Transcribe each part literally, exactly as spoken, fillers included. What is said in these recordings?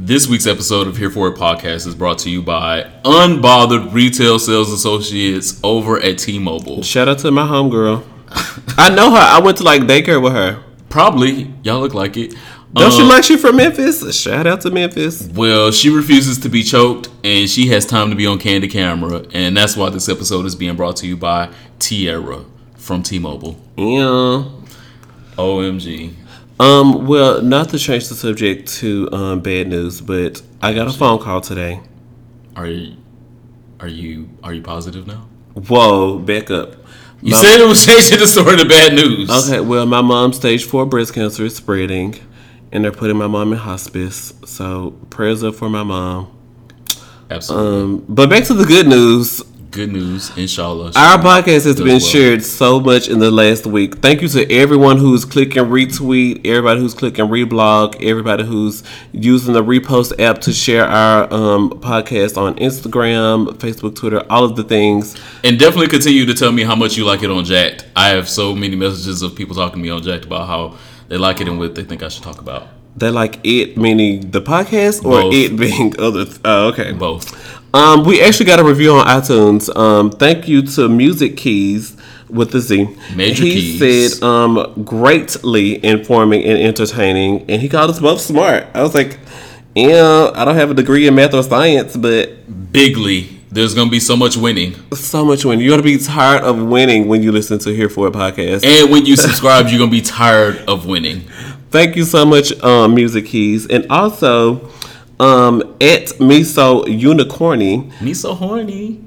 This week's episode of Here For It Podcast is brought to you by Unbothered Retail Sales Associates over at T-Mobile. Shout out to my homegirl. I know her. I went to like daycare with her. Probably. Y'all look like it. Don't um, you like she from Memphis? Shout out to Memphis. Well, she refuses to be choked, and she has time to be on Candy Camera, and that's why this episode is being brought to you by Tierra from T-Mobile. Yeah. O M G. Um, well, not to change the subject to um, bad news, but I got a phone call today. Are you are you are you positive now? Whoa, back up. You my, said it was changing the story to bad news. Okay, well, my mom's stage four breast cancer is spreading, and they're putting my mom in hospice. So prayers up for my mom. Absolutely. Um, but back to the good news. Good news, inshallah. Our podcast has been well. shared so much in the last week. Thank you to everyone who's clicking retweet, everybody who's clicking reblog, everybody who's using the repost app to share our um, podcast on Instagram, Facebook, Twitter, all of the things. And definitely continue to tell me how much you like it on Jack'd. I have so many messages of people talking to me on Jack'd about how they like it and what they think I should talk about. They like it, meaning the podcast, or Both. it being other. Th- oh, okay. Both. Um, we actually got a review on iTunes. Um, thank you to Music Keys with the Z. Major he Keys. He said, um, greatly informing and entertaining, and he called us both smart. I was like, yeah, I don't have a degree in math or science, but bigly. There's going to be so much winning. So much winning. You're going to be tired of winning when you listen to Here For It Podcast. And when you subscribe, you're going to be tired of winning. Thank you so much, um, Music Keys. And also, um, at Miso Unicorny. Miso Horny.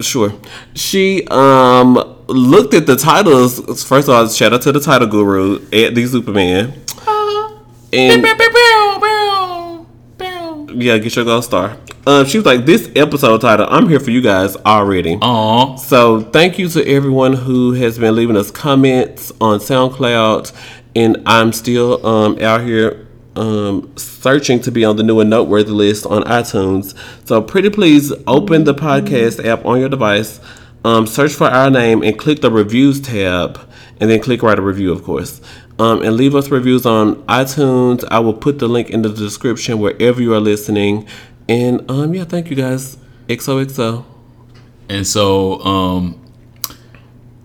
Sure. She um, looked at the titles. First of all, shout out to the title guru, at the Superman. Uh, and bow, bow, bow, bow, bow. Yeah, get your gold star. Um, she was like, this episode title, I'm here for you guys already. Aww. So thank you to everyone who has been leaving us comments on SoundCloud. And I'm still um, out here um, searching to be on the new and noteworthy list on iTunes. So pretty please open the podcast app on your device, um, search for our name, and click the reviews tab. And then click write a review, of course. Um, and leave us reviews on iTunes. I will put the link in the description wherever you are listening. And, um, yeah, thank you guys. X O X O. And so, um,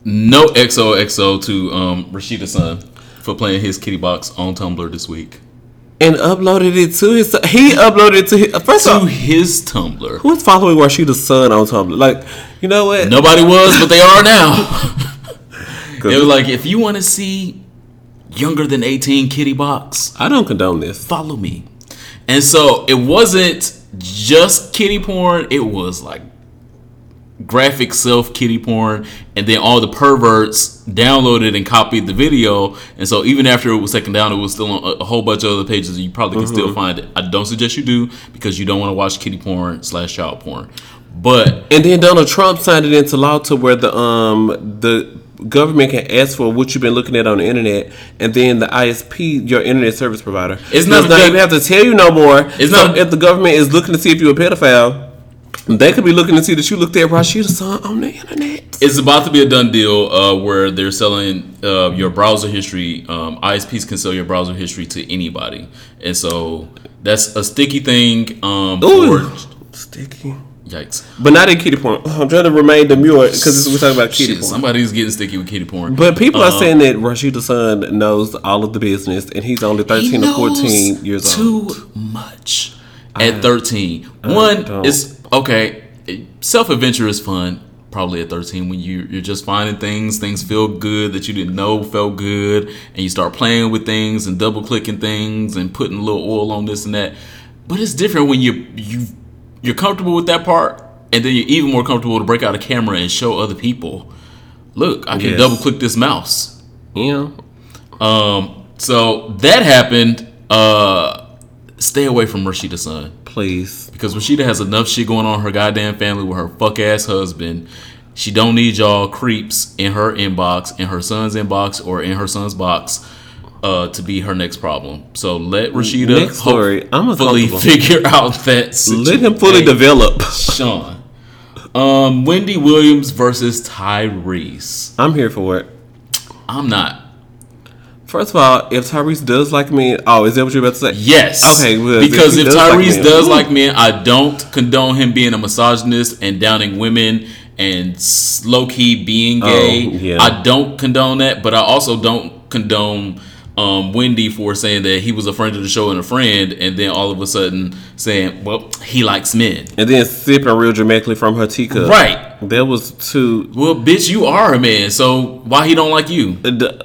no X O X O to um, Rashida's son for playing his kitty box on Tumblr this week. And uploaded it to his... He uploaded it to his... First to of all, his Tumblr. Who was following Rashida's son on Tumblr? Like, you know what? Nobody was, but they are now. They were like, if you want to see younger than eighteen kitty box... I don't condone this. Follow me. And so, it wasn't... just kitty porn. It was like graphic self kitty porn, and then all the perverts downloaded and copied the video, and so even after it was taken down, it was still on a whole bunch of other pages. You probably can mm-hmm. still find it. I don't suggest you do, because you don't want to watch kitty porn slash child porn. But and then Donald Trump signed it into law to where the um the government can ask for what you've been looking at on the internet, and then the I S P, your internet service provider, it's not, not even have to tell you no more. It's so not if the government is looking to see if you're a pedophile, they could be looking to see that you looked at Rashida's son on the internet. It's about to be a done deal uh, where they're selling uh, your browser history. Um, I S Ps can sell your browser history to anybody, and so that's a sticky thing. Um, Ooh, for- sticky. Yikes. But not in kitty porn. I'm trying to remain demure because we're talking about kitty Shit, porn. Somebody's getting sticky with kitty porn. But people um, are saying that Rashida's son knows all of the business, and he's only thirteen or fourteen years too old. Too much. At I, thirteen, I one don't. Is okay. Self-adventure is fun. Probably at thirteen, when you you're just finding things, things feel good that you didn't know felt good, and you start playing with things and double clicking things and putting a little oil on this and that. But it's different when you you. You're comfortable with that part, and then you're even more comfortable to break out a camera and show other people, look, I can yes. double click this mouse. Yeah. Um. So that happened. Uh, stay away from Rashida's son, please, because Rashida has enough shit going on in her goddamn family with her fuck ass husband. She don't need y'all creeps in her inbox, in her son's inbox, or in her son's box. Uh, to be her next problem. So let Rashida next story, I'm fully figure out that situation. Let him fully develop. Sean. Um, Wendy Williams versus Tyrese. I'm here for it. I'm not. First of all, if Tyrese does like men, oh, is that what you're about to say? Yes. Okay, well, because if, if does Tyrese like does like men, I don't condone him being a misogynist and downing women and low-key being gay. Oh, yeah. I don't condone that, but I also don't condone um, Wendy for saying that he was a friend of the show and a friend, and then all of a sudden saying, well, he likes men. And then sipping real dramatically from her teacup. Right. That was too... Well, bitch, you are a man, so why he don't like you?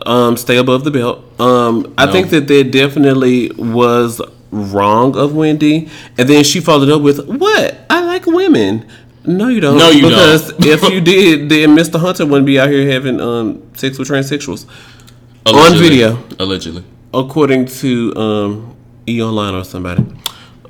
Um, stay above the belt. Um, I no. think that that definitely was wrong of Wendy. And then she followed up with, what? I like women. No, you don't. No, you because don't. Because if you did, then Mister Hunter wouldn't be out here having um, sex with transsexuals. Allegedly. On video. Allegedly. According to um, E! Online or somebody.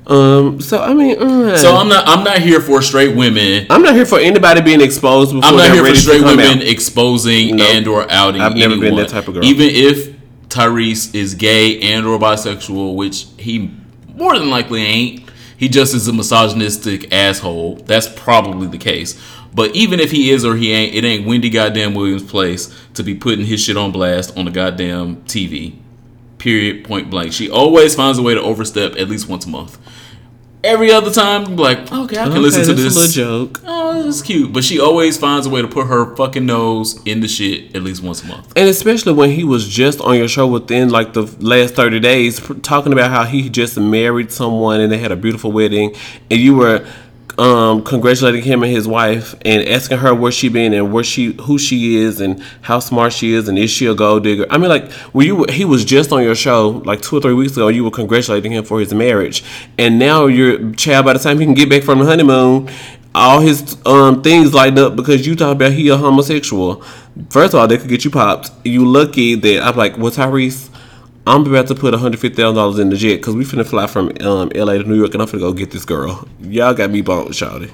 Um, so I mean, uh, so I'm not. I'm not here for straight women. I'm not here for anybody being exposed. Before I'm not here for straight women out. exposing nope. and or outing. I've never anyone. been that type of girl. Even if Tyrese is gay and or bisexual, which he more than likely ain't, he just is a misogynistic asshole. That's probably the case. But even if he is or he ain't, it ain't Wendy goddamn Williams' place to be putting his shit on blast on the goddamn T V. Period. Point blank. She always finds a way to overstep at least once a month. Every other time, you're like, okay, I can okay, listen to this. That's a little joke. Oh, this is cute. But she always finds a way to put her fucking nose in the shit at least once a month. And especially when he was just on your show within like the last thirty days, talking about how he just married someone and they had a beautiful wedding. And you were um, congratulating him and his wife and asking her where she been and where she, who she is and how smart she is and is she a gold digger. I mean, like, when you were, he was just on your show like two or three weeks ago, you were congratulating him for his marriage, and now your child, by the time he can get back from the honeymoon, all his um things lighten up because you talk about he a homosexual. First of all, they could get you popped. You lucky that I'm like, well, Tyrese, I'm about to put one hundred fifty thousand dollars in the jet because we finna fly from um, L A to New York and I'm finna go get this girl. Y'all got me bonked, shawty.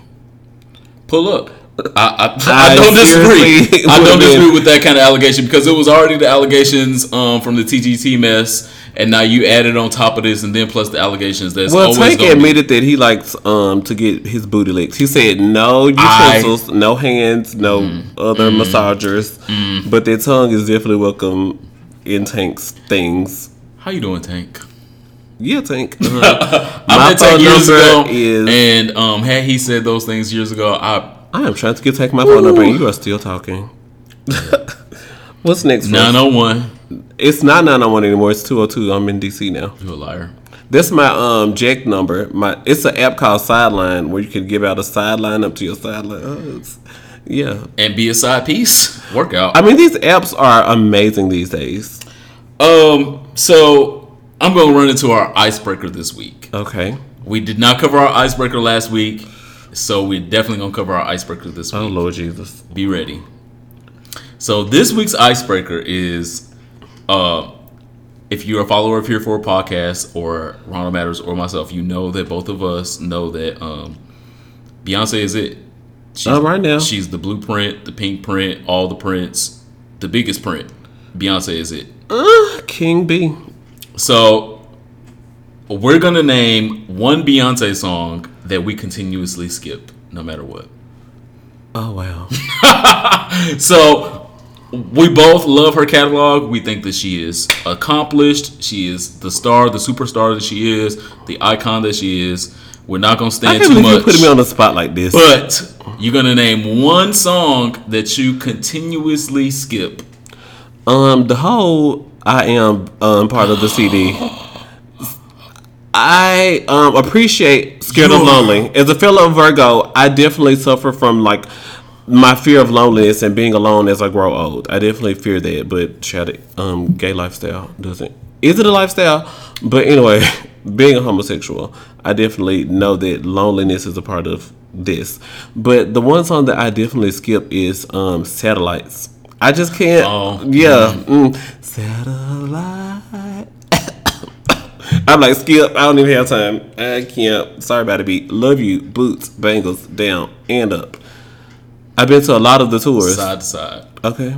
Pull up. I, I, I don't disagree. I don't disagree with that kind of allegation because it was already the allegations um, from the T G T mess, and now you added on top of this and then plus the allegations that's well, always going to be. Well, Tank admitted that he likes um, to get his booty licked. He said no utensils, I, no hands, no mm, other mm, massagers, mm. but their tongue is definitely welcome in Tank's things. How you doing, Tank? Yeah, Tank. Uh, I met Tank years ago, is, and um, had he said those things years ago, I I am trying to get Tank my phone number, and you are still talking. What's next? nine oh one. It's not nine oh one anymore. It's two oh two. I'm in D C now. You a liar. That's my um Jack'd number. My it's an app called Sideline where you can give out a sideline up to your sideline. Oh, it's, yeah, and be a side piece workout. I mean, these apps are amazing these days. Um, so I'm gonna run into our icebreaker this week. Okay, we did not cover our icebreaker last week, so we're definitely gonna cover our icebreaker this week. Oh Lord Jesus, be ready. So this week's icebreaker is, uh, if you're a follower of Here For It Podcast or Ronald Matters or myself, you know that both of us know that um, Beyonce is it. She's, uh, right now. She's the blueprint, the pink print, all the prints, the biggest print. Beyonce is it. Uh, King B. So, we're going to name one Beyonce song that we continuously skip, no matter what. Oh, wow. So, we both love her catalog. We think that she is accomplished. She is the star, the superstar that she is, the icon that she is. We're not going to stand too much. I can't believe you putting me on the spot like this. But you're going to name one song that you continuously skip. Um, the whole I am um, part of the C D. I um, appreciate Scared of Lonely. As a fellow Virgo, I definitely suffer from like my fear of loneliness and being alone as I grow old. I definitely fear that, but shout um, gay lifestyle doesn't. Is it a lifestyle? But anyway, being a homosexual, I definitely know that loneliness is a part of this. But the one song that I definitely skip is um, Satellites. I just can't. Oh, yeah. Mm. Satellite. I'm like, skip. I don't even have time. I can't. Sorry about it, B. Love you. Boots, bangles, down, and up. I've been to a lot of the tours. Side to side. Okay.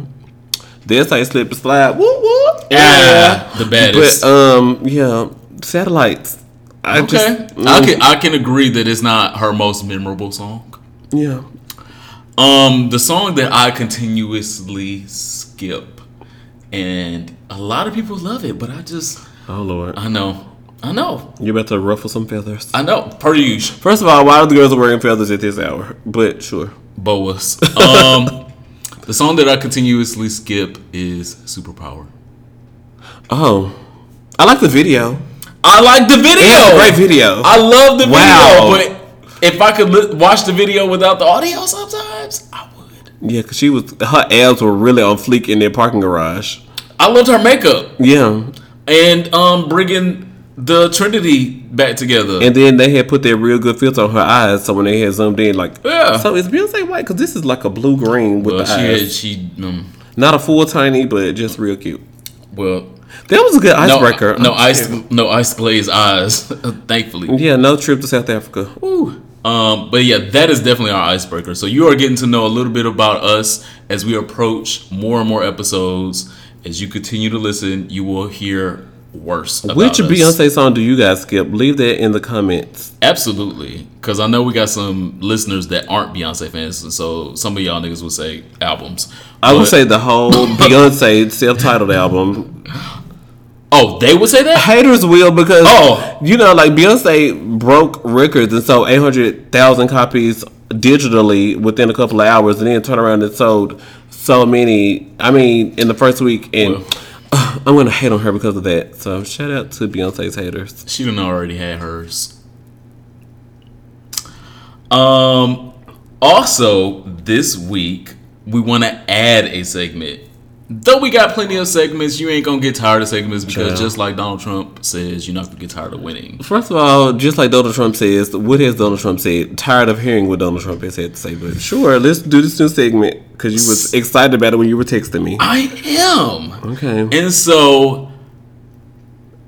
This I slip and slide. Woo, woo. Yeah. The baddest. But, um, yeah. Satellites. I okay. Just, mm. I, can, I can agree that it's not her most memorable song. Yeah. Um, the song that I continuously skip and a lot of people love it, but I just... Oh, Lord. I know. I know. You're about to ruffle some feathers. I know. Per usual. First of all, why are the girls wearing feathers at this hour? But, sure. Boas. Um, the song that I continuously skip is Superpower. Oh. I like the video. I like the video. It's a great video. I love the wow. video, but if I could li- watch the video without the audio sometimes, I would. Yeah, because she was, her abs were really on fleek in their parking garage. I loved her makeup. Yeah. And um, bringing the Trinity back together. And then they had put their real good filter on her eyes, so when they had zoomed in, like, yeah. So is Beyonce white? Because this is like a blue-green with well, the she eyes. Had, she um, not a full tiny, but just real cute. Well... That was a good icebreaker. No, no ice, no ice glazed eyes. Thankfully, yeah, no trip to South Africa. Ooh, um, but yeah, that is definitely our icebreaker. So you are getting to know a little bit about us as we approach more and more episodes. As you continue to listen, you will hear worse. About Which us. Beyonce song do you guys skip? Leave that in the comments. Absolutely, because I know we got some listeners that aren't Beyonce fans, and so some of y'all niggas would say albums. I but- would say the whole Beyonce self-titled album. Oh, they would say that? Haters will because, oh. you know, like Beyonce broke records and sold eight hundred thousand copies digitally within a couple of hours and then turned around and sold so many, I mean, in the first week. And well, uh, I'm going to hate on her because of that. So shout out to Beyonce's haters. She done already had hers. Um. Also, this week, we want to add a segment. Though we got plenty of segments, you ain't gonna get tired of segments because yeah. just like Donald Trump says, you're not gonna get tired of winning. First of all, just like Donald Trump says, what has Donald Trump said? Tired of hearing what Donald Trump has had to say, but sure, let's do this new segment because you was excited about it when you were texting me. I am. Okay. And so,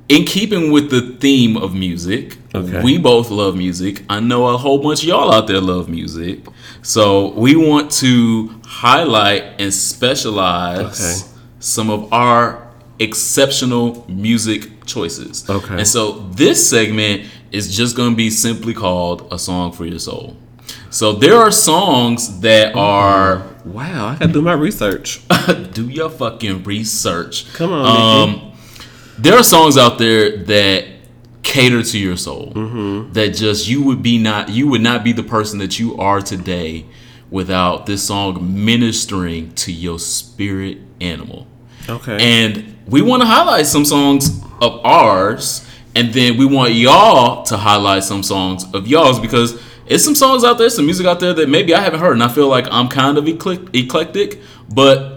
in keeping with the theme of music, okay. we both love music. I know a whole bunch of y'all out there love music. So we want to highlight and specialize okay. some of our exceptional music choices. Okay. And so this segment is just going to be simply called A Song for Your Soul. So there are songs that are... Wow, I got to do my research. Do your fucking research. Come on, um, there are songs out there that cater to your soul. Mm-hmm. That just you would be not you would not be the person that you are today without this song ministering to your spirit animal. Okay. And we want to highlight some songs of ours, and then we want y'all to highlight some songs of y'all's because it's some songs out there, some music out there that maybe I haven't heard, and I feel like I'm kind of eclectic, but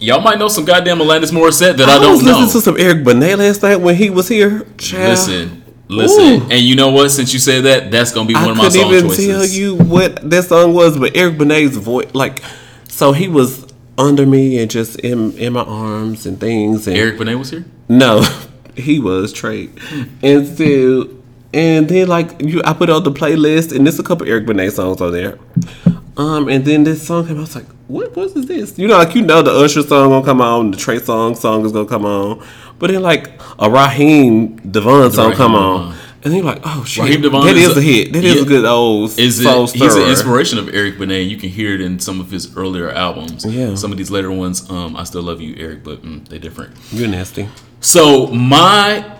y'all might know some goddamn Alanis Morissette that I, I don't know. I was listening to some Eric Benét last night when he was here. Child. Listen, listen. Ooh. And you know what? Since you said that, that's going to be one I of my song choices. I couldn't even tell you what that song was, but Eric Benet's voice, like, so he was under me and just in, in my arms and things. And Eric Benét was here? No. He was, Trey. And so, and then, like, you, I put on the playlist, and there's a couple Eric Benét songs on there. Um, and then this song came. I was like, "What voice is this?" You know, like you know, the Usher song gonna come on, the Trey Songz song is gonna come on, but then like a Raheem DeVaughn song Raheem come on, DeVaughn. And then you're like, "Oh shit, Raheem DeVaughn that is, is a, a hit. That yeah, is a good old is soul stirrer." He's an inspiration of Eric Benét. You can hear it in some of his earlier albums. Yeah, some of these later ones. Um, I still love you, Eric, but mm, they're different. You're nasty. So my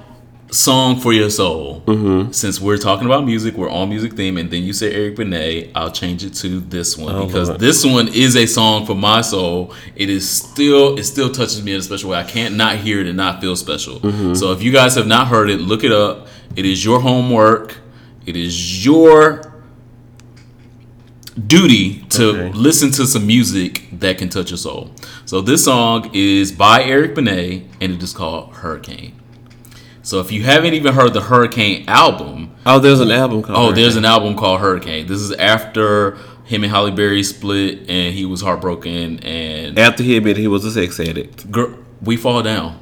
song for your soul. Mm-hmm. Since we're talking about music, we're on music theme, and then you say Eric Benét, I'll change it to this one oh, because Lord. This one is a song for my soul. It is still, it still touches me in a special way. I can't not hear it and not feel special. Mm-hmm. So if you guys have not heard it, look it up. It is your homework. It is your duty to okay. listen to some music that can touch your soul. So this song is by Eric Benét, and it is called Hurricane. So if you haven't even heard the Hurricane album... Oh, there's an album called Oh, Hurricane. There's an album called Hurricane. This is after him and Halle Berry split and he was heartbroken and... After he admitted he was a sex addict. Girl, we fall down.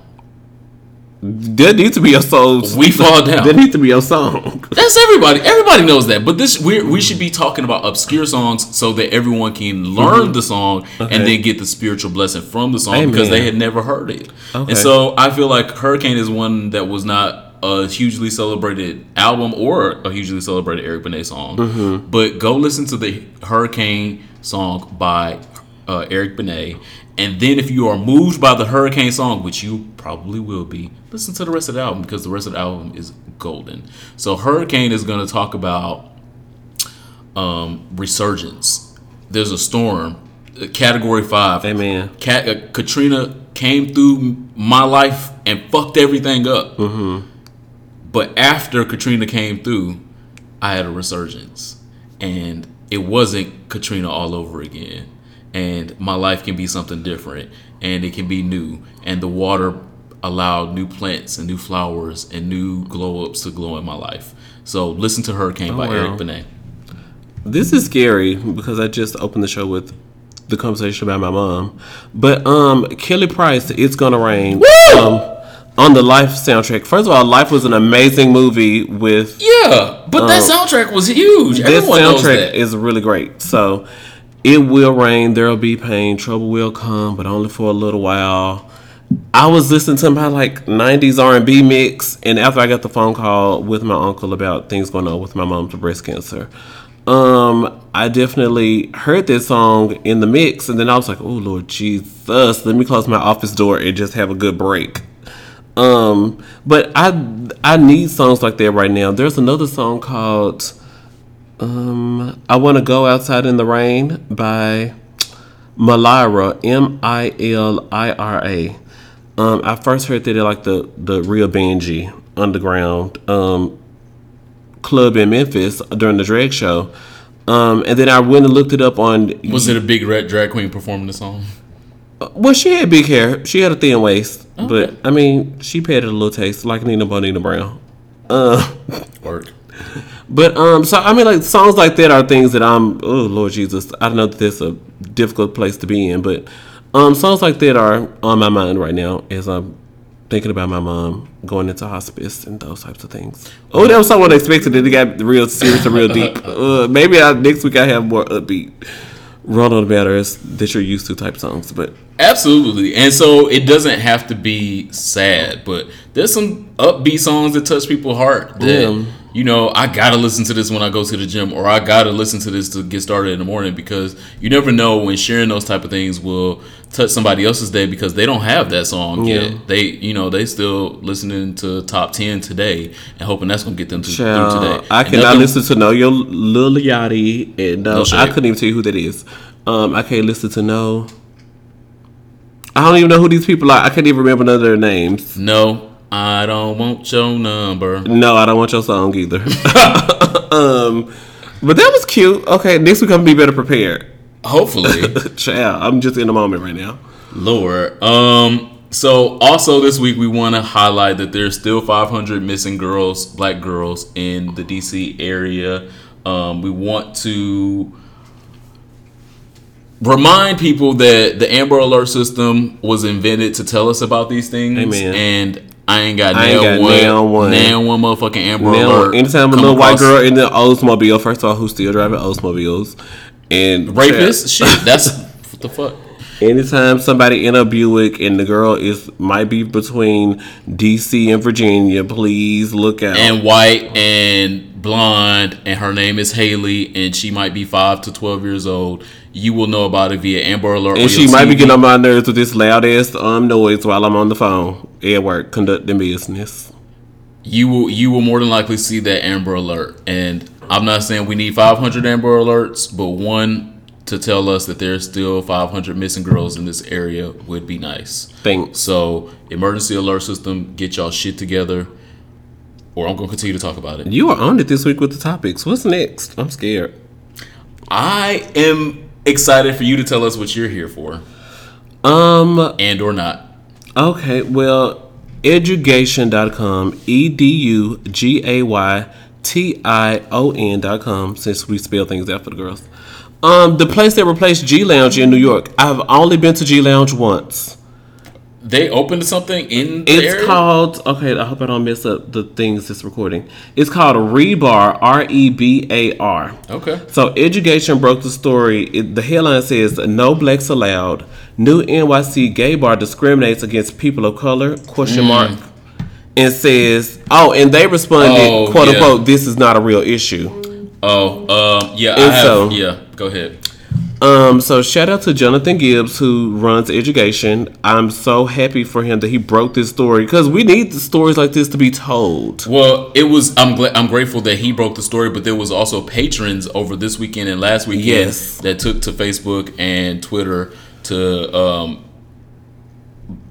There needs to be a soul... We fall down. There needs to be a song. That's everybody. Everybody knows that. But this we we should be talking about obscure songs so that everyone can learn mm-hmm. the song okay. and then get the spiritual blessing from the song Amen. Because they had never heard it. Okay. And so I feel like Hurricane is one that was not a hugely celebrated album or a hugely celebrated Eric Benét song. Mm-hmm. But go listen to the Hurricane song by uh, Eric Benét. And then if you are moved by the Hurricane song, which you probably will be, listen to the rest of the album, because the rest of the album is golden. So Hurricane is going to talk about um, resurgence. There's a storm. Category five. Amen. Cat, uh, Katrina came through my life and fucked everything up. Mm-hmm. But after Katrina came through, I had a resurgence. And it wasn't Katrina all over again. And my life can be something different. And it can be new. And the water allowed new plants and new flowers and new glow-ups to glow in my life. So listen to Hurricane oh, by wow. Eric Benét. This is scary because I just opened the show with the conversation about my mom. But um, Kelly Price, It's Gonna Rain. Woo! Um, on the Life soundtrack. First of all, Life was an amazing movie with... Yeah, but um, that soundtrack was huge. Everyone knows that. This soundtrack is really great. So, it will rain, there will be pain, trouble will come, but only for a little while. I was listening to my like nineties R and B mix, and after I got the phone call with my uncle about things going on with my mom's breast cancer, Um, I definitely heard this song in the mix, and then I was like, oh, Lord Jesus, let me close my office door and just have a good break. Um, but I I need songs like that right now. There's another song called um, I Want to Go Outside in the Rain by Malira, M I L I R A. Um, I first heard that at like the, the Real Benji underground um club in Memphis during the drag show, um, and then I went and looked it up on... Was it a big red drag queen performing the song? Well, she had big hair. She had a thin waist, okay. But I mean, she padded a little taste, like Nina Bonita Brown. Uh, Work. But um, so I mean, like songs like that are things that I'm... Oh Lord Jesus, I know that that's a difficult place to be in, but um, songs like that are on my mind right now as I'm thinking about my mom going into hospice and those types of things. Oh, that was so unexpected that it got real serious and real deep. Uh, maybe I, next week I have more upbeat Ronald Matters that you're used to type songs. But absolutely. And so it doesn't have to be sad, but there's some upbeat songs that touch people's heart that, yeah. you know, I got to listen to this when I go to the gym, or I got to listen to this to get started in the morning, because you never know when sharing those type of things will touch somebody else's day, because they don't have that song yeah. yet. They, you know, they still listening to top ten today and hoping that's going to get them to, Child, through today. I and cannot nothing, listen to no your Lil Yachty. And um, no I couldn't even tell you who that is. Um, I can't listen to no... I don't even know who these people are. I can't even remember none of their names. No, I don't want your number. No, I don't want your song either. um, but that was cute. Okay, next week I'm going to be better prepared. Hopefully. Child, I'm just in the moment right now. Lord. Um, so, also this week we want to highlight that there's still five hundred missing girls, black girls, in the D C area. Um, we want to... remind people that the Amber Alert system was invented to tell us about these things. Amen. And I ain't got nail one, one. Nail one motherfucking Amber nail Alert. Anytime a little white girl in the Oldsmobile, first of all, who's still driving Oldsmobiles, and rapist shit. That's what the fuck. Anytime somebody in a Buick and the girl is might be between D C and Virginia, please look out. And white and blonde, and her name is Haley, and she might be five to twelve years old. You will know about it via Amber Alert. And she might be getting on my nerves with this loud ass um noise while I'm on the phone at work conducting business. You will you will more than likely see that Amber Alert. And I'm not saying we need five hundred Amber Alerts, but one to tell us that there's still five hundred missing girls in this area would be nice. Thanks. So, emergency alert system, get y'all shit together, or I'm going to continue to talk about it. You are on it this week with the topics. What's next? I'm scared. I am excited for you to tell us what you're here for. Um. And or not. Okay, well, education dot com, E D U G A Y T I O N dot com, since we spell things out for the girls. Um, the place that replaced G-Lounge in New York. I've only been to G-Lounge once. They opened something in the area? It's called... Okay, I hope I don't mess up the things that's recording. It's called Rebar, R E B A R. Okay. So, Education broke the story. It, the headline says, No Blacks Allowed. New N Y C Gay Bar Discriminates Against People of Color, question mm. mark. And says... Oh, and they responded, oh, quote, yeah. unquote, this is not a real issue. Oh, um, yeah, and I have... So, yeah. Go ahead. Um, so shout out to Jonathan Gibbs, who runs Education. I'm so happy for him that he broke this story, because we need stories like this to be told. Well, it was I'm glad I'm grateful that he broke the story, but there was also patrons over this weekend and last weekend yes. that took to Facebook and Twitter to um,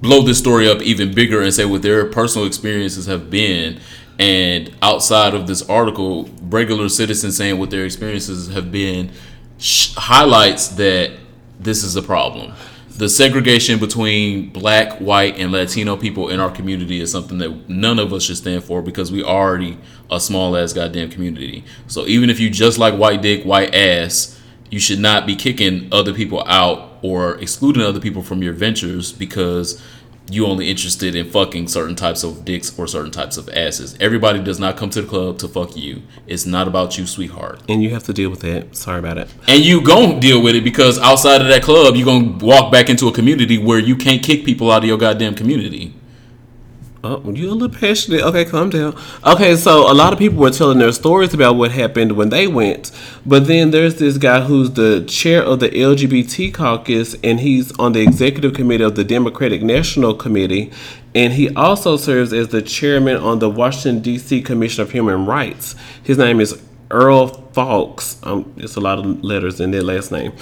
blow this story up even bigger and say what their personal experiences have been. And outside of this article, regular citizens saying what their experiences have been highlights that this is a problem. The segregation between black, white, and Latino people in our community is something that none of us should stand for, because we already a small-ass goddamn community. So even if you just like white dick, white ass, you should not be kicking other people out or excluding other people from your ventures because you only interested in fucking certain types of dicks or certain types of asses. Everybody does not come to the club to fuck you. It's not about you, sweetheart. And you have to deal with it. Sorry about it. And you gon' deal with it, because outside of that club, you gon' walk back into a community where you can't kick people out of your goddamn community. Oh, you're a little passionate. Okay, calm down. Okay, so a lot of people were telling their stories about what happened when they went. But then there's this guy who's the chair of the L G B T caucus, and he's on the executive committee of the Democratic National Committee. And he also serves as the chairman on the Washington, D C Commission of Human Rights. His name is Earl Falks. Um, it's a lot of letters in that last name.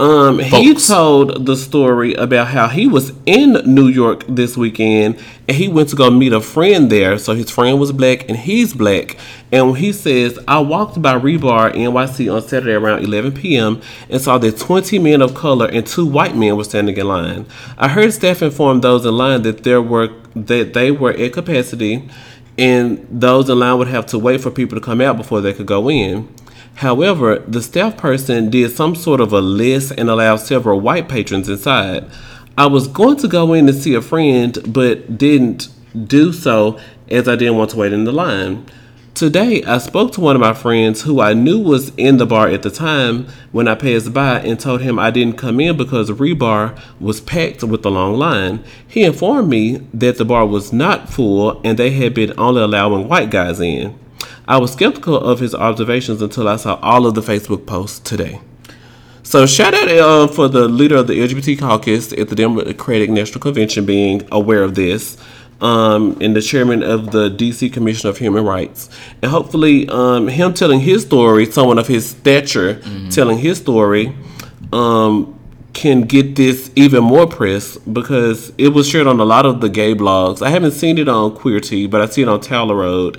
Um, he told the story about how he was in New York this weekend, and he went to go meet a friend there. So his friend was black, and he's black. And when he says, I walked by Rebar N Y C on Saturday around eleven p.m. and saw that twenty men of color and two white men were standing in line. I heard staff inform those in line that there were that they were at capacity, and those in line would have to wait for people to come out before they could go in. However, the staff person did some sort of a list and allowed several white patrons inside. I was going to go in to see a friend, but didn't do so as I didn't want to wait in the line. Today, I spoke to one of my friends who I knew was in the bar at the time when I passed by, and told him I didn't come in because Rebar was packed with a long line. He informed me that the bar was not full and they had been only allowing white guys in. I was skeptical of his observations until I saw all of the Facebook posts today. So shout out uh, for the leader of the L G B T caucus at the Democratic National Convention being aware of this, um, and the chairman of the D C Commission of Human Rights. And hopefully um, him telling his story, someone of his stature mm-hmm. telling his story, um, can get this even more press, because it was shared on a lot of the gay blogs. I haven't seen it on Queerty, but I see it on Towler Road.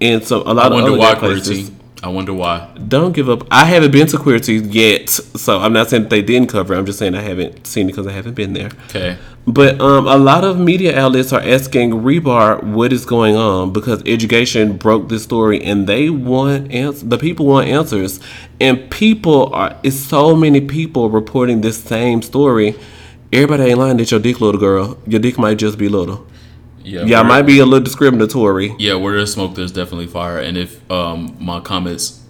And so a lot I of other why, places. Queerty. I wonder why. Don't give up. I haven't been to Queerty yet, so I'm not saying that they didn't cover it. I'm just saying I haven't seen it because I haven't been there. Okay. But um, a lot of media outlets are asking Rebar what is going on, because Education broke this story and they want answers. The people want answers, and people are. It's so many people reporting this same story. Everybody ain't lying that your dick little, girl. Your dick might just be little. Yeah, yeah, it might be a little discriminatory. Yeah, where there's smoke, there's definitely fire. And if um, my comments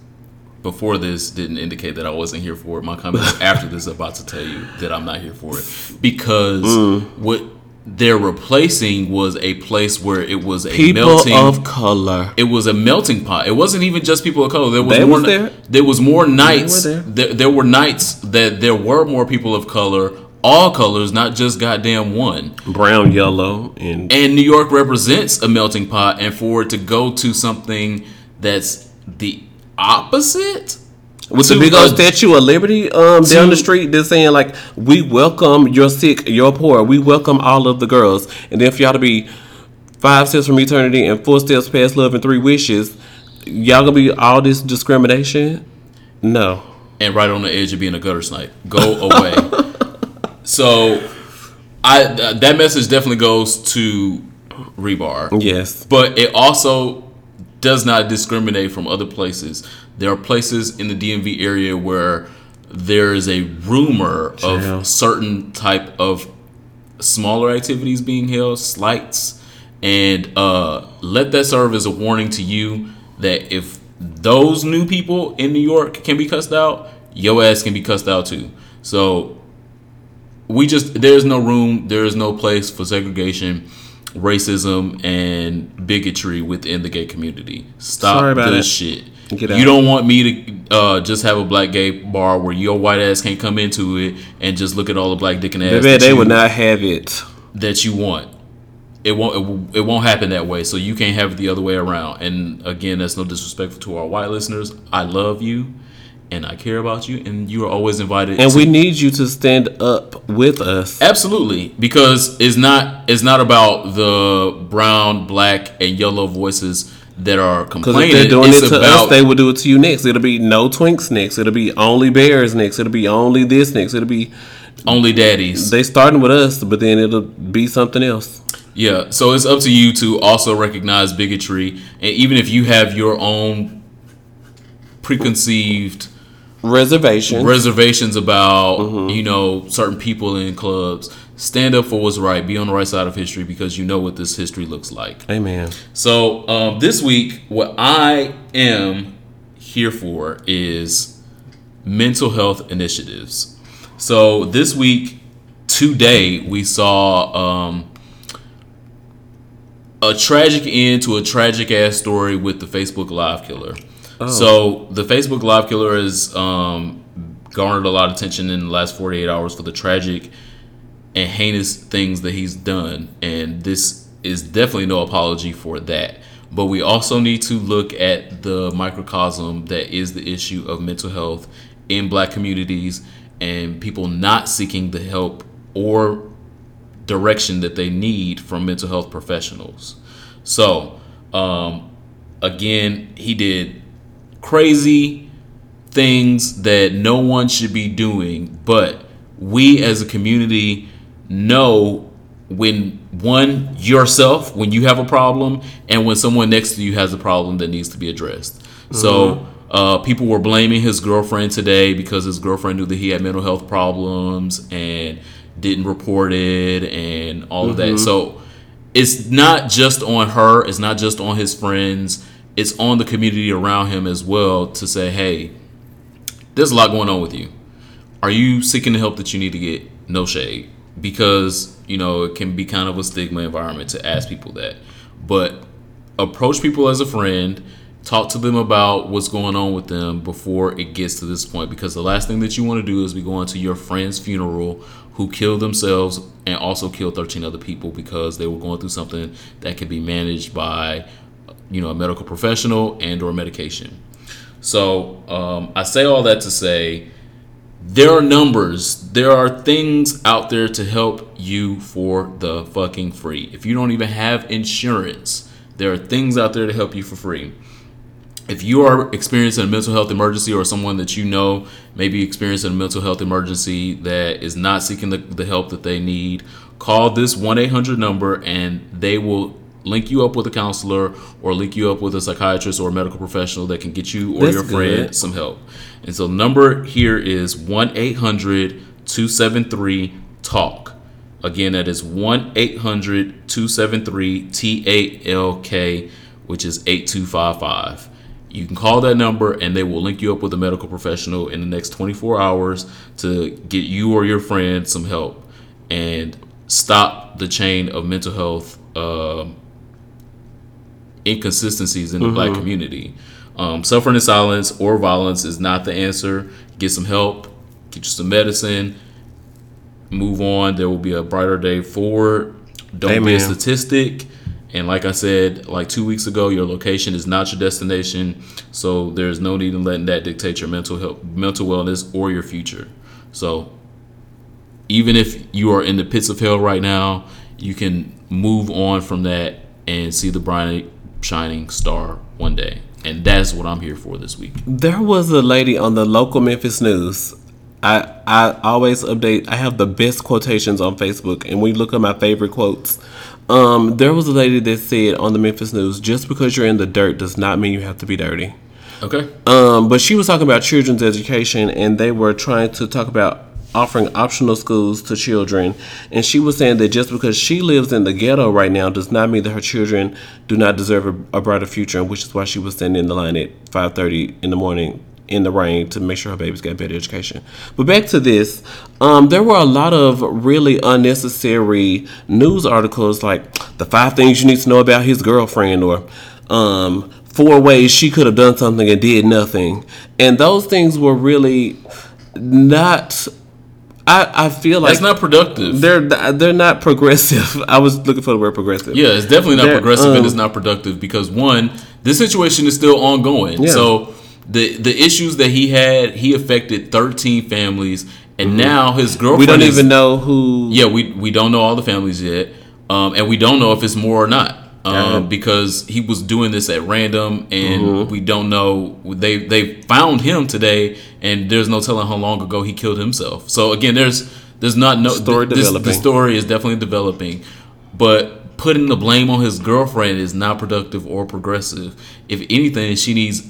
before this didn't indicate that I wasn't here for it, my comments after this are about to tell you that I'm not here for it. Because mm. what they're replacing was a place where it was a people melting... People of color. It was a melting pot. It wasn't even just people of color. There was they more, was there. There was more nights. They were there. There, there were nights that there were more people of color. All colors, not just goddamn one. Brown, yellow, and... And New York represents a melting pot, and for it to go to something that's the opposite... With the big old uh, Statue of Liberty um, to, down the street that's saying, like, we welcome your sick, your poor, we welcome all of the girls. And then for y'all to be five steps from eternity and four steps past love and three wishes, y'all gonna be all this discrimination? No. And right on the edge of being a gutter snipe. Go away. So, I uh, that message definitely goes to Rebar. Yes. But it also does not discriminate from other places. There are places in the D M V area where there is a rumor Child. of certain type of smaller activities being held, slights. And uh, let that serve as a warning to you that if those new people in New York can be cussed out, your ass can be cussed out too. So... We just, there's no room, there is no place for segregation, racism, and bigotry within the gay community. Stop this shit. Get out. You don't want me to uh, just have a black gay bar where your white ass can't come into it and just look at all the black dick and ass. Baby, they you, would not have it that you want. It won't. It won't happen that way. So you can't have it the other way around. And again, that's no disrespectful to our white listeners. I love you, and I care about you, and you are always invited. And to, we need you to stand up with us. Absolutely, because it's not. It's not about the brown, black, and yellow voices that are complaining. Because if they're doing it to about, us, they will do it to you next. It'll be no twinks next. It'll be only bears next. It'll be only this next. It'll be only daddies. They starting with us, but then it'll be something else. Yeah, so it's up to you to also recognize bigotry, and even if you have your own preconceived reservations reservations about mm-hmm. you know certain people in clubs, stand up for what's right. Be on the right side of history because you know what this history looks like. Amen. So um, this week, what I am here for is mental health initiatives. So this week, today we saw. Um, A tragic end to a tragic ass story with the Facebook Live killer. Oh. So the Facebook Live killer has um, garnered a lot of attention in the last forty-eight hours for the tragic and heinous things that he's done, and this is definitely no apology for that. But we also need to look at the microcosm that is the issue of mental health in black communities and people not seeking the help or direction that they need from mental health professionals. So, um, again, he did crazy things that no one should be doing, but we as a community know when, one, yourself, when you have a problem, and when someone next to you has a problem that needs to be addressed. Mm-hmm. So, Uh, people were blaming his girlfriend today because his girlfriend knew that he had mental health problems and didn't report it and all mm-hmm. of that. So it's not just on her. It's not just on his friends. It's on the community around him as well to say, hey, there's a lot going on with you. Are you seeking the help that you need to get? No shade. Because, you know, it can be kind of a stigma environment to ask people that. But approach people as a friend. Talk to them about what's going on with them before it gets to this point, because the last thing that you want to do is be going to your friend's funeral who killed themselves and also killed thirteen other people because they were going through something that could be managed by, you know, a medical professional and or medication. So um, I say all that to say there are numbers. There are things out there to help you for the fucking free. If you don't even have insurance, there are things out there to help you for free. If you are experiencing a mental health emergency or someone that you know may be experiencing a mental health emergency that is not seeking the, the help that they need, call this one eight hundred number and they will link you up with a counselor or link you up with a psychiatrist or a medical professional that can get you or That's your friend good. some help. And so the number here is one eight hundred two seven three talk. Again, that is one eight hundred two seven three T A L K, which is eight two five five. You can call that number and they will link you up with a medical professional in the next twenty-four hours to get you or your friend some help and stop the chain of mental health uh, inconsistencies in the mm-hmm. black community. Um, suffering in silence or violence is not the answer. Get some help, get you some medicine, move on. There will be a brighter day forward. Don't Amen. be a statistic. And like I said, like two weeks ago, your location is not your destination, so there's no need in letting that dictate your mental health, mental wellness, or your future. So even if you are in the pits of hell right now, you can move on from that and see the bright, shining star one day. And that's what I'm here for this week. There was a lady on the local Memphis news. I, I always update. I have the best quotations on Facebook, and we look at my favorite quotes. Um, there was a lady that said on the Memphis News, just because you're in the dirt does not mean you have to be dirty. Okay. Um, but she was talking about children's education, and they were trying to talk about offering optional schools to children. And she was saying that just because she lives in the ghetto right now does not mean that her children do not deserve a, a brighter future, which is why she was standing in the line at five thirty in the morning in the rain to make sure her babies got better education. But back to this, um, there were a lot of really unnecessary news articles like the five things you need to know about his girlfriend or um, four ways she could have done something and did nothing. And those things were really not... I, I feel like... That's not productive. They're they're not progressive. I was looking for the word progressive. Yeah, it's definitely not they're, progressive um, and it's not productive because, one, this situation is still ongoing. Yeah. So the the issues that he had, he affected thirteen families, and mm-hmm. now his girlfriend We don't is, even know who... Yeah, we, we don't know all the families yet, um, and we don't know if it's more or not. Um, because he was doing this at random, and mm-hmm. we don't know. They they found him today, and there's no telling how long ago he killed himself. So again, there's there's not no story th- developing. This, the story is definitely developing, but putting the blame on his girlfriend is not productive or progressive. If anything, she needs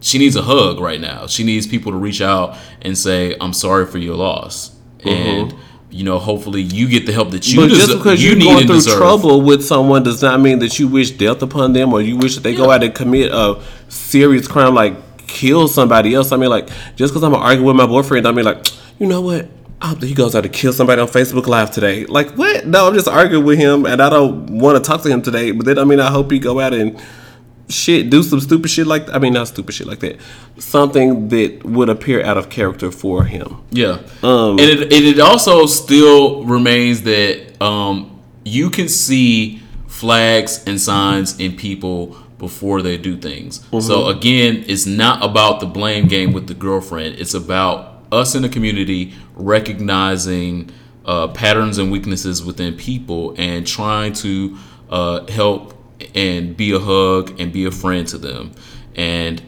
she needs a hug right now. She needs people to reach out and say, "I'm sorry for your loss," mm-hmm. and. You know, hopefully you get the help that you need. But des- just because you you're going through deserve. trouble with someone does not mean that you wish death upon them or you wish that they yeah. go out and commit a serious crime like kill somebody else. I mean, like, just because I'm arguing with my boyfriend, I mean, like, you know what? I hope that he goes out to kill somebody on Facebook Live today. Like, what? No, I'm just arguing with him and I don't want to talk to him today. But then, I mean, I hope he go out and shit, do some stupid shit like that. I mean, not stupid shit like that. Something that would appear out of character for him. Yeah. Um, and it, and it also still remains that um, you can see flags and signs in people before they do things. Mm-hmm. So, again, it's not about the blame game with the girlfriend. It's about us in the community recognizing uh, patterns and weaknesses within people and trying to uh, help and be a hug and be a friend to them. And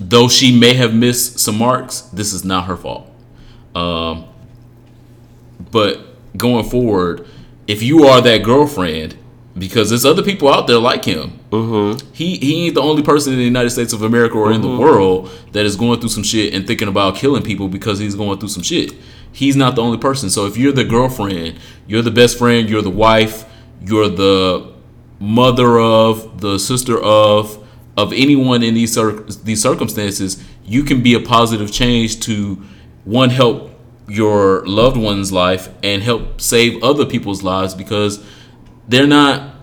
though she may have missed some marks, this is not her fault. Um, but going forward, if you are that girlfriend, because there's other people out there like him, mm-hmm. he, he ain't the only person in the United States of America or mm-hmm. in the world that is going through some shit and thinking about killing people because he's going through some shit. He's not the only person. So if you're the girlfriend, you're the best friend, you're the wife, you're the mother of, the sister of, of anyone in these cir- these circumstances, you can be a positive change to, one, help your loved one's life and help save other people's lives because they're not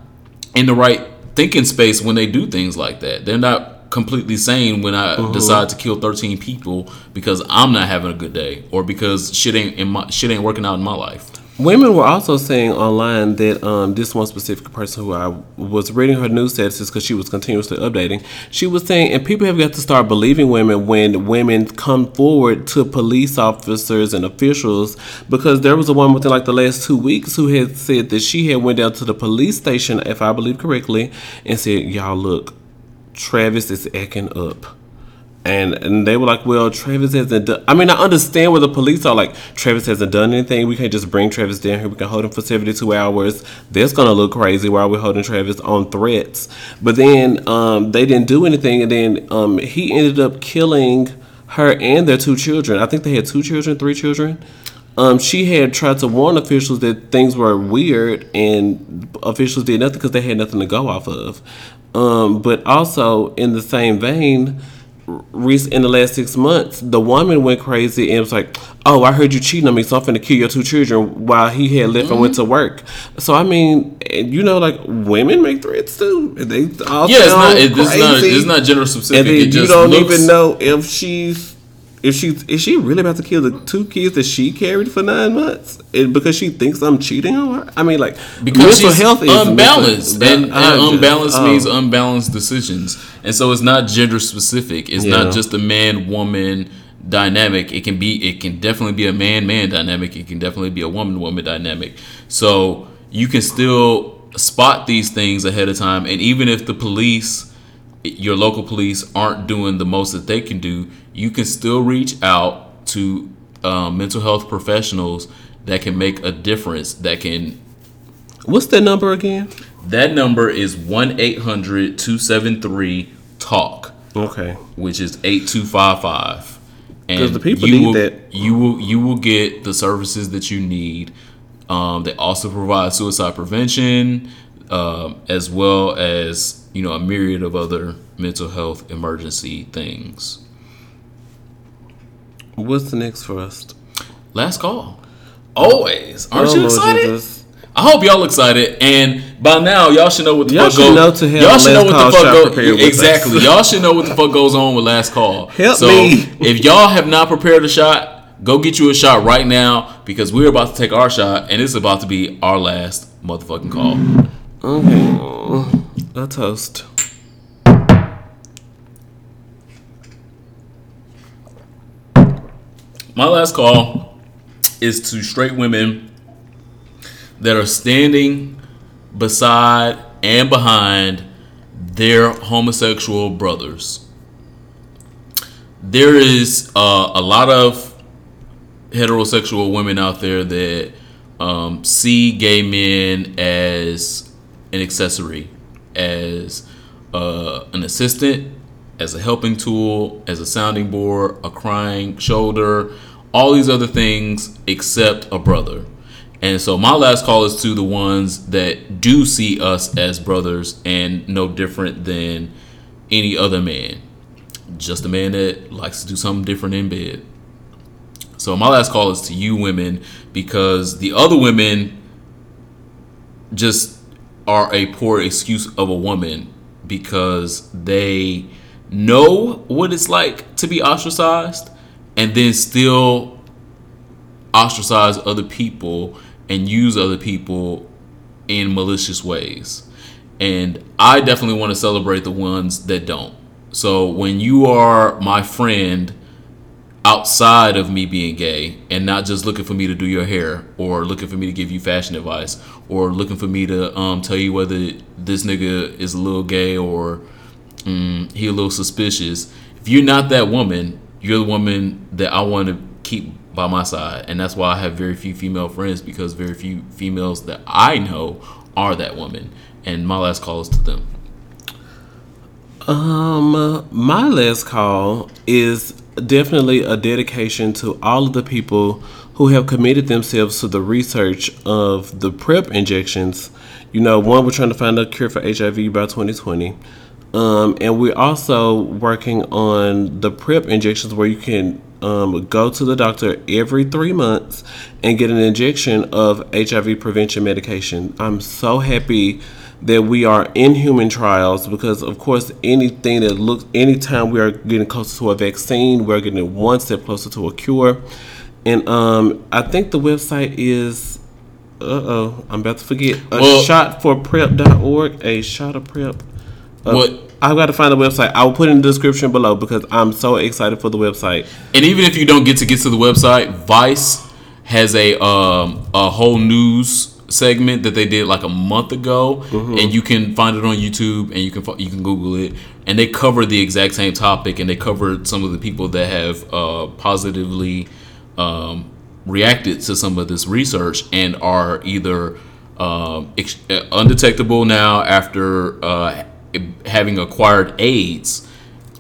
in the right thinking space when they do things like that. They're not completely sane when I uh-huh. decide to kill thirteen people because I'm not having a good day or because shit ain't in my, shit ain't working out in my life. Women were also saying online that um, this one specific person who I was reading her news statuses because she was continuously updating, she was saying, and people have got to start believing women when women come forward to police officers and officials, because there was a woman within like the last two weeks who had said that she had went down to the police station, if I believe correctly, and said, y'all, look, Travis is acting up. And, and they were like, well, Travis hasn't done... I mean, I understand where the police are like, Travis hasn't done anything. We can't just bring Travis down here. We can hold him for seventy-two hours. That's going to look crazy while we're holding Travis on threats. But then um, they didn't do anything. And then um, he ended up killing her and their two children. I think they had two children, three children. Um, she had tried to warn officials that things were weird. And officials did nothing because they had nothing to go off of. Um, but also, in the same vein... in the last six months, the woman went crazy and was like, oh, I heard you cheating on me, so I'm finna kill your two children while he had left mm-hmm. and went to work. So, I mean, you know, like, women make threats too. They all yeah, it's not, it, it's not it's not gender specific. And then it you just don't looks... even know if she's, if she's, is she really about to kill the two kids that she carried for nine months and because she thinks I'm cheating on her? I mean, like, because mental health is unbalanced. Mental, and, and just, unbalanced um, means unbalanced decisions. And so it's not gender specific. It's yeah. not just a man-woman dynamic. It can be, it can definitely be a man-man dynamic. It can definitely be a woman-woman dynamic. So you can still spot these things ahead of time. And even if the police, your local police, aren't doing the most that they can do, you can still reach out to uh, mental health professionals that can make a difference. That can. What's that number again? That number is one eight hundred two seven three talk. Okay. Which is eight two five five. Because the people need will, that. You will you will get the services that you need. Um, they also provide suicide prevention, um, as well as you know a myriad of other mental health emergency things. What's the next for us? Last call. Always. Aren't oh, you excited? Jesus. I hope y'all excited, and by now y'all should know what the y'all fuck goes. Know to him y'all should know what the fuck goes. Exactly, y'all should know what the fuck goes on with Last Call. Help so me. If y'all have not prepared a shot, go get you a shot right now because we're about to take our shot, and it's about to be our last motherfucking call. Okay, a toast. My last call is to straight women that are standing beside and behind their homosexual brothers. There is uh, a lot of heterosexual women out there that um, see gay men as an accessory, as uh, an assistant, as a helping tool, as a sounding board, a crying shoulder, all these other things except a brother. And so my last call is to the ones that do see us as brothers and no different than any other man. Just a man that likes to do something different in bed. So my last call is to you women, because the other women just are a poor excuse of a woman because they know what it's like to be ostracized and then still ostracize other people and use other people in malicious ways. And I definitely want to celebrate the ones that don't. So when you are my friend outside of me being gay and not just looking for me to do your hair or looking for me to give you fashion advice or looking for me to um, tell you whether this nigga is a little gay or mm, he a little suspicious, if you're not that woman, you're the woman that I want to keep by my side. And that's why I have very few female friends, because very few females that I know are that woman. And my last call is to them. Um, my last call is definitely a dedication to all of the people who have committed themselves to the research of the PrEP injections. You know, one, we're trying to find a cure for H I V by twenty twenty. Um, and we're also working on the PrEP injections where you can um, go to the doctor every three months and get an injection of H I V prevention medication. I'm so happy that we are in human trials because, of course, anything that looks, anytime we are getting closer to a vaccine, we're getting one step closer to a cure. And um, I think the website is, uh oh, I'm about to forget, a well, shot for prep dot org, a shot of prep. Uh, what I've got to find the website. I'll put it in the description below because I'm so excited for the website. And even if you don't get to get to the website, Vice has a um, a whole news segment that they did like a month ago, mm-hmm. and you can find it on YouTube and you can you can Google it. And they cover the exact same topic, and they covered some of the people that have uh, positively um, reacted to some of this research and are either um, ex- undetectable now after. Uh, having acquired AIDS,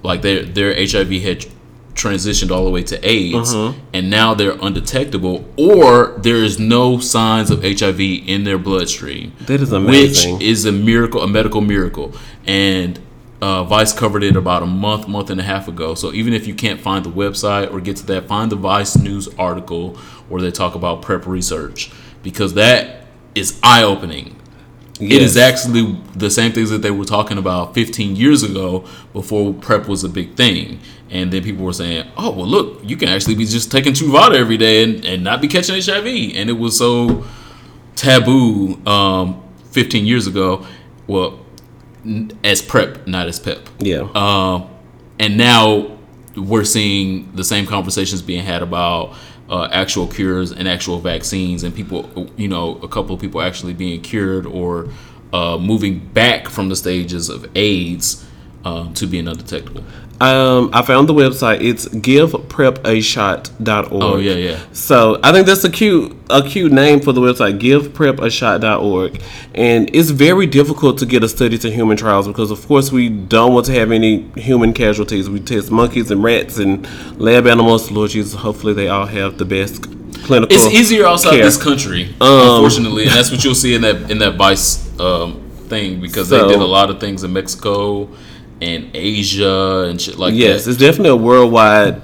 like their their H I V had transitioned all the way to AIDS, uh-huh. and now they're undetectable, or there is no signs of H I V in their bloodstream. That is amazing. Which is a miracle, a medical miracle. And uh, Vice covered it about a month, month and a half ago. So even if you can't find the website or get to that, find the Vice News article where they talk about PrEP research, because that is eye-opening. Yes. It is actually the same things that they were talking about fifteen years ago before PrEP was a big thing. And then people were saying, oh, well, look, you can actually be just taking Truvada every day and, and not be catching H I V. And it was so taboo um, fifteen years ago. Well, as PrEP, not as PEP. Yeah. Uh, and now we're seeing the same conversations being had about Uh, actual cures and actual vaccines, and people, you know, a couple of people actually being cured or uh, moving back from the stages of AIDS um, to being undetectable. Um, I found the website. It's give prep a shot dot org. Oh yeah, yeah. So I think that's a cute, a cute name for the website, give prep a shot dot org. And it's very difficult to get a study to human trials because, of course, we don't want to have any human casualties. We test monkeys and rats and lab animals. Lord Jesus, hopefully they all have the best clinical. It's easier outside care. This country, um, unfortunately, and that's what you'll see in that in that Vice um, thing because so, they did a lot of things in Mexico and Asia and shit like yes, that. Yes, it's definitely a worldwide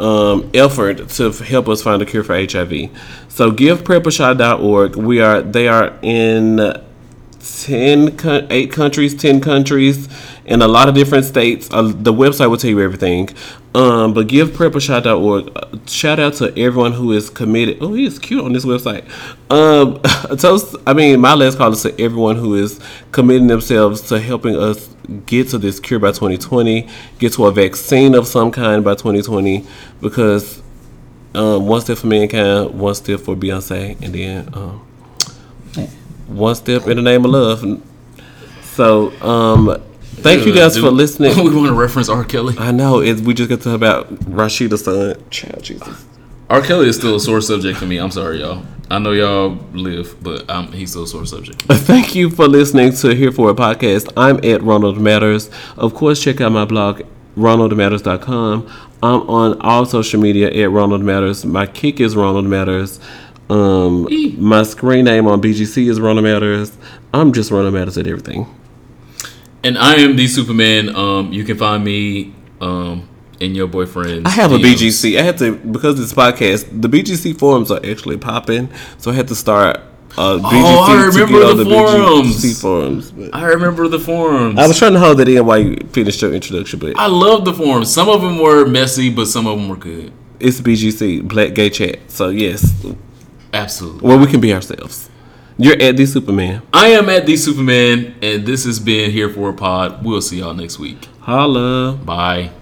um, effort to help us find a cure for H I V. So give prep a shot dot org. We are, they are in ten, eight countries, ten countries, in a lot of different states. Uh, the website will tell you everything. Um, but give prep a shot dot org. Shout out to everyone who is committed. Oh, he is cute on this website. Um, toast. I mean, my last call is to everyone who is committing themselves to helping us get to this cure by twenty twenty, get to a vaccine of some kind by twenty twenty, because um, one step for mankind, one step for Beyonce, and then um, one step in the name of love. So, um, thank you guys Dude, for listening. We want to reference R. Kelly. I know. It, we just got to talk about Rashida's son. Child Jesus. R. Kelly is still a sore subject for me. I'm sorry, y'all. I know y'all live, but um, he's still a sore subject. Thank you for listening to Here For It Podcast. I'm at Ronald Matters. Of course, check out my blog, ronald matters dot com. I'm on all social media at Ronald Matters. My kick is Ronald Matters. Um, e. My screen name on B G C is Ronald Matters. I'm just Ronald Matters at everything. And I am the Superman. Um, you can find me um, in your boyfriend's. I have a D Ms. B G C. I had to, because this podcast, the B G C forums are actually popping, so I had to start uh, B G C. Oh, I remember to get the, the forums. B G C forums. But I remember the forums. I was trying to hold that in while you finished your introduction, but I love the forums. Some of them were messy, but some of them were good. It's B G C, Black Gay Chat. So yes, absolutely. Well, we can be ourselves. You're at the Superman. I am at the Superman, and this has been Here For a Pod. We'll see y'all next week. Holla. Bye.